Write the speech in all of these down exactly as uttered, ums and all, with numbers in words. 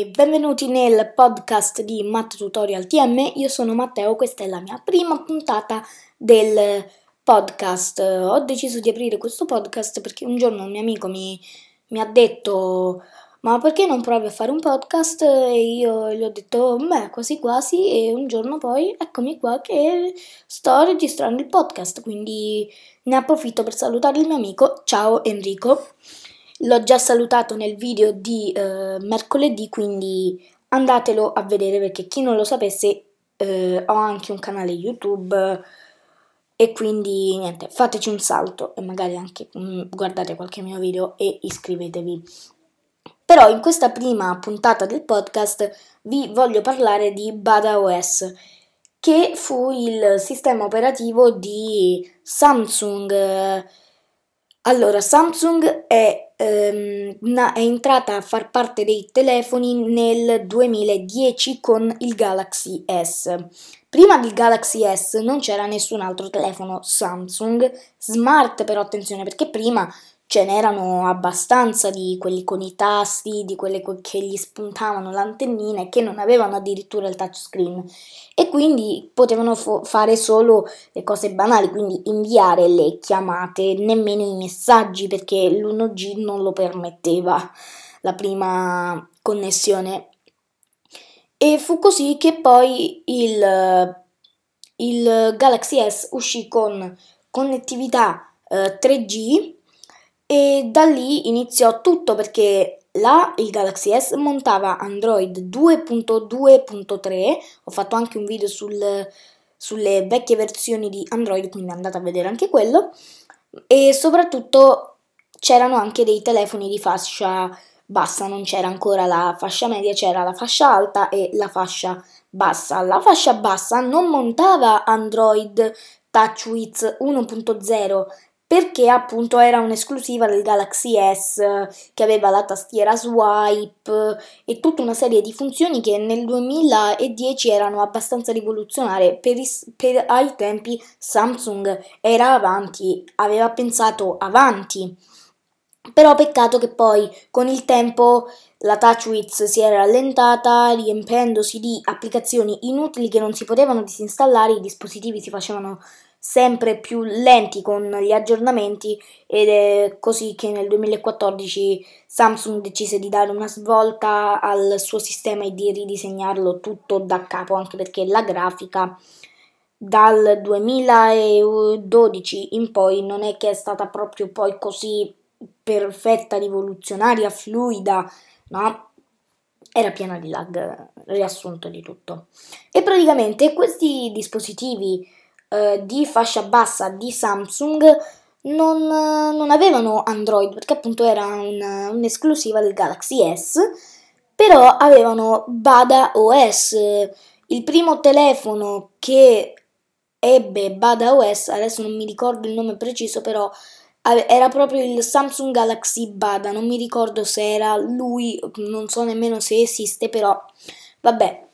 e benvenuti nel podcast di Matt Tutorial T M. Io sono Matteo, questa è la mia prima puntata del podcast. Ho deciso di aprire questo podcast perché un giorno un mio amico mi, mi ha detto: ma perché non provi a fare un podcast? E io gli ho detto: beh, quasi quasi. E un giorno poi eccomi qua che sto registrando il podcast, quindi ne approfitto per salutare il mio amico. Ciao Enrico. L'ho già salutato nel video di eh, mercoledì, quindi andatelo a vedere, perché chi non lo sapesse eh, ho anche un canale YouTube e quindi niente, fateci un salto e magari anche mh, guardate qualche mio video e iscrivetevi. Però in questa prima puntata del podcast vi voglio parlare di Bada O S, che fu il sistema operativo di Samsung. Allora, Samsung è, ehm, na- è entrata a far parte dei telefoni nel duemiladieci con il Galaxy S. Prima del Galaxy S non c'era nessun altro telefono Samsung Smart, però attenzione, perché prima ce n'erano abbastanza di quelli con i tasti, di quelle che gli spuntavano l'antennina e che non avevano addirittura il touchscreen, e quindi potevano fo- fare solo le cose banali, quindi inviare le chiamate, nemmeno i messaggi, perché l'uno G non lo permetteva la prima connessione. E fu così che poi il, il Galaxy S uscì con connettività eh, tre G, e da lì iniziò tutto, perché là il Galaxy S montava Android due punto due punto tre. Ho fatto anche un video sul, sulle vecchie versioni di Android, quindi andate a vedere anche quello. E soprattutto c'erano anche dei telefoni di fascia bassa, non c'era ancora la fascia media, c'era la fascia alta e la fascia bassa. La fascia bassa non montava Android TouchWiz uno punto zero, perché appunto era un'esclusiva del Galaxy S, che aveva la tastiera swipe e tutta una serie di funzioni che nel duemiladieci erano abbastanza rivoluzionarie. Per, is- per ai tempi Samsung era avanti, aveva pensato avanti. Però peccato che poi con il tempo la TouchWiz si era rallentata, riempendosi di applicazioni inutili che non si potevano disinstallare, i dispositivi si facevano sempre più lenti con gli aggiornamenti, ed è così che nel duemilaquattordici Samsung decise di dare una svolta al suo sistema e di ridisegnarlo tutto da capo, anche perché la grafica dal duemiladodici in poi non è che è stata proprio poi così perfetta, rivoluzionaria, fluida, no? Era piena di lag, riassunto di tutto. E praticamente questi dispositivi di fascia bassa di Samsung non, non avevano Android, perché appunto era un, un'esclusiva del Galaxy S, però avevano Bada O S. Il primo telefono che ebbe Bada O S, adesso non mi ricordo il nome preciso, però era proprio il Samsung Galaxy Bada, non mi ricordo se era lui, non so nemmeno se esiste, però vabbè.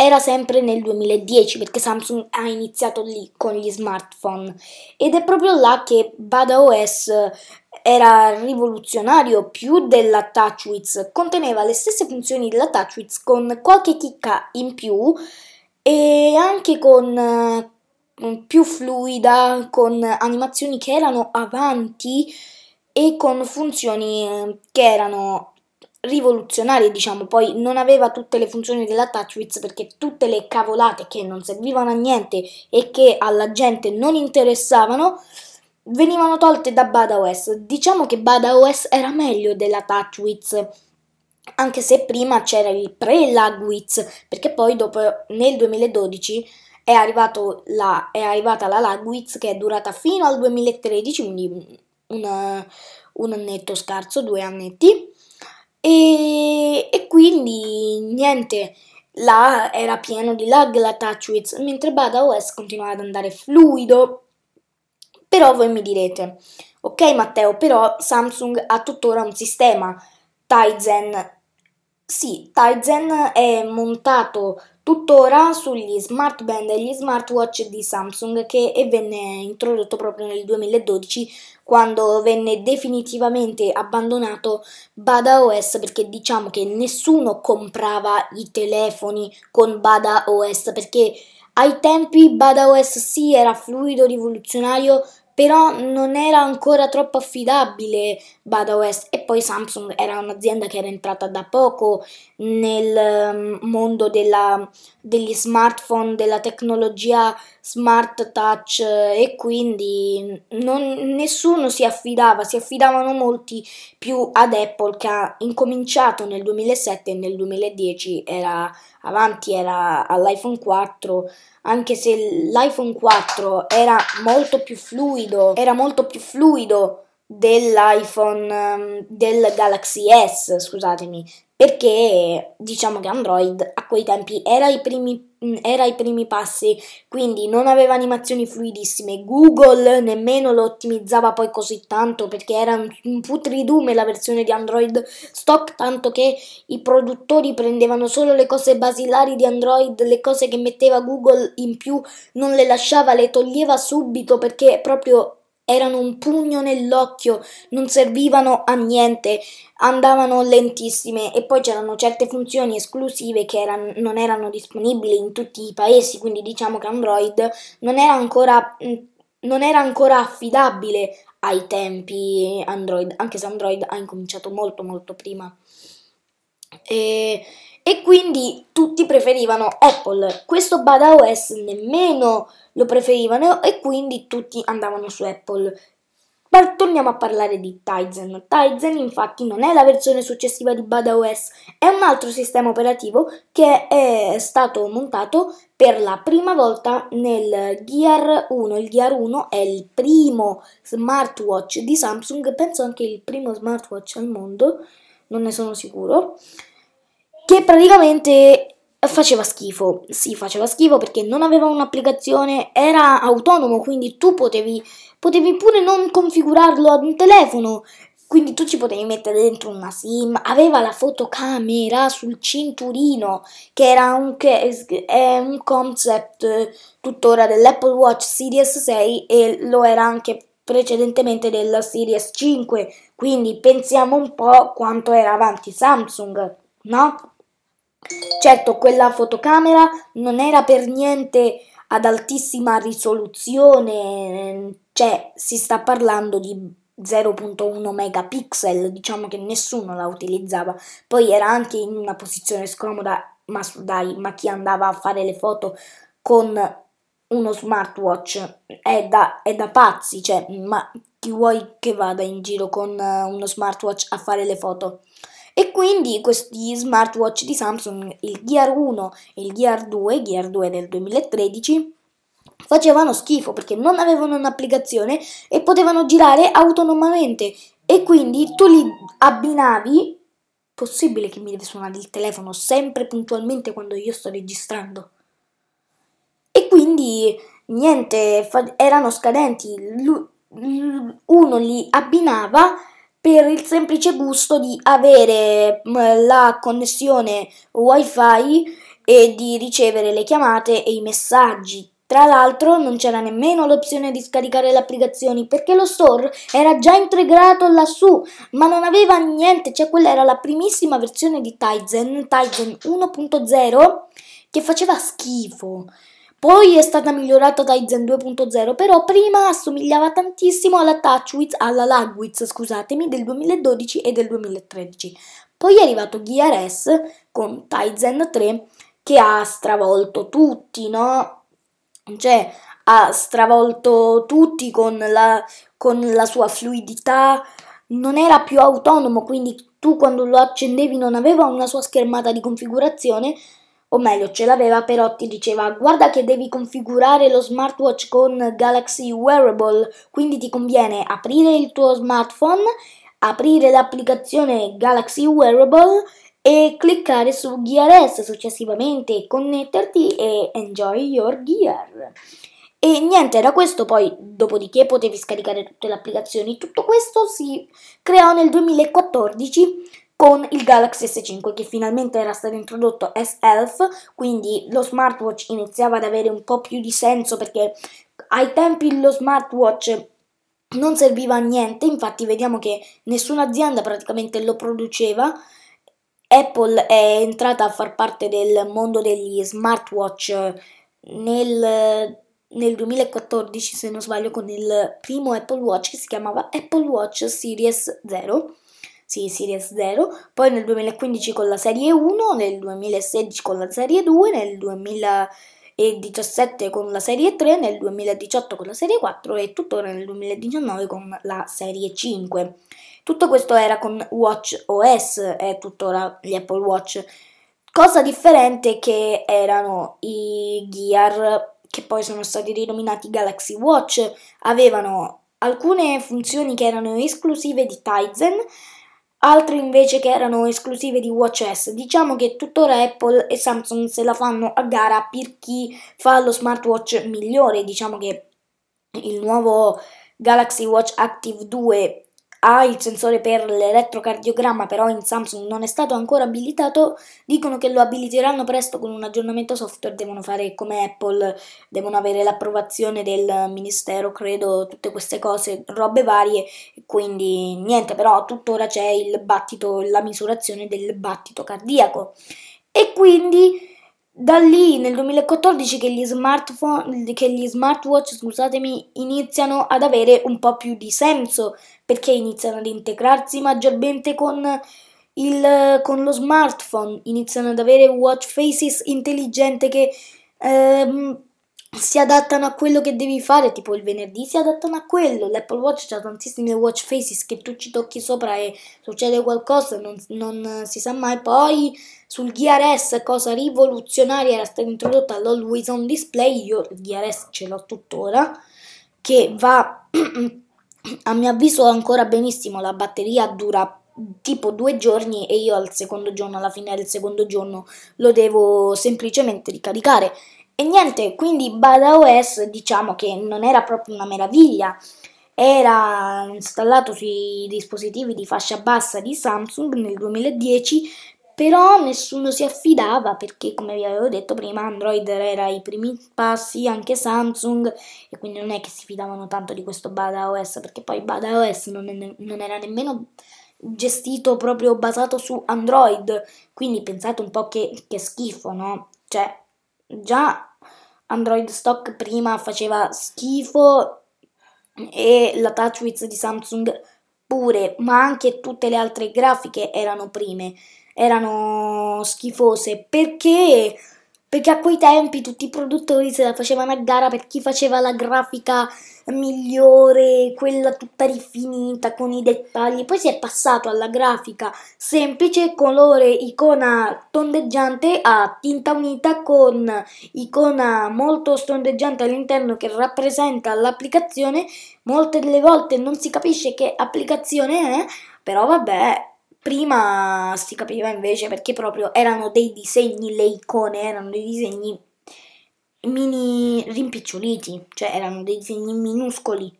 Era sempre nel duemiladieci, perché Samsung ha iniziato lì con gli smartphone, ed è proprio là che Bada O S era rivoluzionario più della TouchWiz. Conteneva le stesse funzioni della TouchWiz con qualche chicca in più e anche con uh, più fluida, con animazioni che erano avanti e con funzioni che erano rivoluzionarie, diciamo. Poi non aveva tutte le funzioni della TouchWiz, perché tutte le cavolate che non servivano a niente e che alla gente non interessavano venivano tolte da Bada O S. Diciamo che Bada O S era meglio della TouchWiz, anche se prima c'era il pre-LagWiz, perché poi dopo nel duemiladodici è, arrivato la, è arrivata la LagWiz, che è durata fino al duemilatredici, quindi una, un annetto scarso, due annetti. E, e quindi niente, là era pieno di lag la TouchWiz, mentre Bada O S continuava ad andare fluido. Però voi mi direte: ok Matteo, però Samsung ha tuttora un sistema Tizen. Sì, Tizen è montato Tuttora sugli smartband e gli smartwatch di Samsung, che venne introdotto proprio nel duemiladodici, quando venne definitivamente abbandonato Bada O S, perché diciamo che nessuno comprava i telefoni con Bada O S, perché ai tempi Bada O S sì era fluido, rivoluzionario, però non era ancora troppo affidabile Bada O S, e poi Samsung era un'azienda che era entrata da poco nel mondo della, degli smartphone, della tecnologia smart touch, e quindi non, nessuno si affidava, si affidavano molti più ad Apple, che ha incominciato nel duemilasette e nel duemiladieci era avanti, era all'iPhone quattro, anche se l'iPhone quattro era molto più fluido, era molto più fluido dell'iPhone, del Galaxy S, scusatemi, perché diciamo che Android a quei tempi era ai primi, era ai primi passi, quindi non aveva animazioni fluidissime. Google nemmeno lo ottimizzava poi così tanto, perché era un putridume la versione di Android stock, tanto che i produttori prendevano solo le cose basilari di Android, le cose che metteva Google in più non le lasciava, le toglieva subito, perché proprio erano un pugno nell'occhio, non servivano a niente, andavano lentissime, e poi c'erano certe funzioni esclusive che erano, non erano disponibili in tutti i paesi, quindi diciamo che Android non era ancora, non era ancora affidabile ai tempi Android, anche se Android ha incominciato molto molto prima. E, e quindi tutti preferivano Apple. Questo Bada O S nemmeno lo preferivano, e quindi tutti andavano su Apple. Ma torniamo a parlare di Tizen. Tizen infatti non è la versione successiva di Bada O S, è un altro sistema operativo che è stato montato per la prima volta nel Gear uno. Il Gear uno è il primo smartwatch di Samsung, penso anche il primo smartwatch al mondo, non ne sono sicuro, che praticamente faceva schifo, sì faceva schifo perché non aveva un'applicazione, era autonomo, quindi tu potevi, potevi pure non configurarlo ad un telefono, quindi tu ci potevi mettere dentro una SIM, aveva la fotocamera sul cinturino, che era un, che è un concept tuttora dell'Apple Watch Series sei, e lo era anche precedentemente della Series cinque, quindi pensiamo un po' quanto era avanti Samsung, no? Certo, quella fotocamera non era per niente ad altissima risoluzione, cioè si sta parlando di zero virgola uno megapixel, diciamo che nessuno la utilizzava, poi era anche in una posizione scomoda, ma dai, ma chi andava a fare le foto con uno smartwatch è da, è da pazzi, cioè, ma chi vuoi che vada in giro con uno smartwatch a fare le foto? E quindi questi smartwatch di Samsung, il Gear uno e il Gear due, Gear due del duemilatredici, facevano schifo perché non avevano un'applicazione e potevano girare autonomamente, e quindi tu li abbinavi. Possibile che mi deve suonare il telefono sempre puntualmente quando io sto registrando? E quindi niente, fa- erano scadenti, L- l- uno li abbinava per il semplice gusto di avere mh, la connessione wifi e di ricevere le chiamate e i messaggi. Tra l'altro non c'era nemmeno l'opzione di scaricare le applicazioni, perché lo store era già integrato lassù, ma non aveva niente, cioè quella era la primissima versione di Tizen, Tizen uno punto zero, che faceva schifo. Poi è stata migliorata Tizen due punto zero, però prima assomigliava tantissimo alla TouchWiz, alla Lagwiz, scusatemi, del duemiladodici e del duemilatredici. Poi è arrivato Gear S con Tizen tre, che ha stravolto tutti, no? Cioè, ha stravolto tutti con la, con la sua fluidità, non era più autonomo, quindi tu quando lo accendevi non aveva una sua schermata di configurazione, o meglio ce l'aveva, però ti diceva guarda che devi configurare lo smartwatch con Galaxy Wearable, quindi ti conviene aprire il tuo smartphone, aprire l'applicazione Galaxy Wearable e cliccare su Gear S, successivamente connetterti e enjoy your gear. E niente, era questo, poi dopodiché potevi scaricare tutte le applicazioni. Tutto questo si creò nel duemilaquattordici con il Galaxy S cinque, che finalmente era stato introdotto S Health, quindi lo smartwatch iniziava ad avere un po' più di senso, perché ai tempi lo smartwatch non serviva a niente, infatti vediamo che nessuna azienda praticamente lo produceva. Apple è entrata a far parte del mondo degli smartwatch nel... nel duemilaquattordici, se non sbaglio, con il primo Apple Watch, che si chiamava Apple Watch Series zero, sì, Series zero, poi nel duemilaquindici con la serie uno, nel duemilasedici con la serie due, nel duemiladiciassette con la serie tre, nel duemiladiciotto con la serie quattro e tuttora nel duemiladiciannove con la serie cinque. Tutto questo era con WatchOS, è tuttora gli Apple Watch. Cosa differente che erano i Gear, che poi sono stati rinominati Galaxy Watch, avevano alcune funzioni che erano esclusive di Tizen, altre invece che erano esclusive di WatchOS. Diciamo che tuttora Apple e Samsung se la fanno a gara per chi fa lo smartwatch migliore. Diciamo che il nuovo Galaxy Watch Active due ha il sensore per l'elettrocardiogramma, però in Samsung non è stato ancora abilitato, dicono che lo abiliteranno presto con un aggiornamento software, devono fare come Apple, devono avere l'approvazione del ministero, credo, tutte queste cose, robe varie, quindi niente, però tuttora c'è il battito, la misurazione del battito cardiaco. E quindi da lì nel duemilaquattordici che gli smartphone, che gli smartwatch, scusatemi, iniziano ad avere un po' più di senso, perché iniziano ad integrarsi maggiormente con, il, con lo smartphone, iniziano ad avere watch faces intelligente che ehm, si adattano a quello che devi fare, tipo il venerdì si adattano a quello, l'Apple Watch ha tantissime watch faces che tu ci tocchi sopra e succede qualcosa, non, non si sa mai. Poi sul Gear S, cosa rivoluzionaria, era stata introdotta l'Always On Display, io il Gear S ce l'ho tuttora, che va a mio avviso ancora benissimo, la batteria dura tipo due giorni e io al secondo giorno, alla fine del secondo giorno, lo devo semplicemente ricaricare. E niente, quindi Bada O S diciamo che non era proprio una meraviglia, era installato sui dispositivi di fascia bassa di Samsung nel duemiladieci, però nessuno si affidava perché, come vi avevo detto prima, Android era ai primi passi, anche Samsung, e quindi non è che si fidavano tanto di questo Bada O S, perché poi Bada O S non, ne- non era nemmeno gestito proprio basato su Android, quindi pensate un po' che, che schifo, no? Cioè, già Android stock prima faceva schifo e la TouchWiz di Samsung pure, ma anche tutte le altre grafiche erano prime, erano schifose, perché perché a quei tempi tutti i produttori se la facevano a gara per chi faceva la grafica migliore, quella tutta rifinita con i dettagli. Poi si è passato alla grafica semplice, colore, icona tondeggiante, a tinta unita con icona molto tondeggiante all'interno che rappresenta l'applicazione. Molte delle volte non si capisce che applicazione è, però vabbè. Prima si capiva invece, perché proprio erano dei disegni, le icone erano dei disegni mini rimpiccioliti, cioè erano dei disegni minuscoli,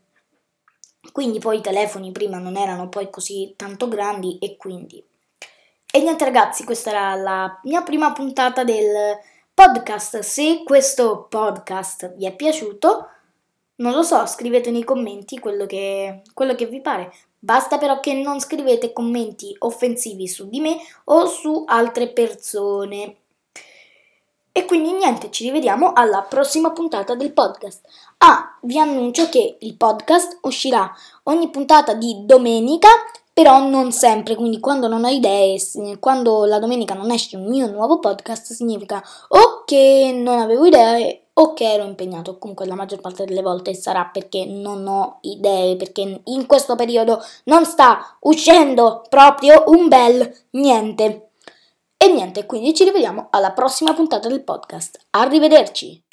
quindi poi i telefoni prima non erano poi così tanto grandi e quindi... E niente ragazzi, questa era la mia prima puntata del podcast. Se questo podcast vi è piaciuto, non lo so, scrivete nei commenti quello che, quello che vi pare. Basta però che non scrivete commenti offensivi su di me o su altre persone. E quindi niente, ci rivediamo alla prossima puntata del podcast. Ah, vi annuncio che il podcast uscirà ogni puntata di domenica, però non sempre, quindi quando non ho idee, quando la domenica non esce un mio nuovo podcast, significa o che non avevo idee o che ero impegnato. Comunque la maggior parte delle volte sarà perché non ho idee, perché in questo periodo non sta uscendo proprio un bel niente. E niente, quindi ci rivediamo alla prossima puntata del podcast. Arrivederci!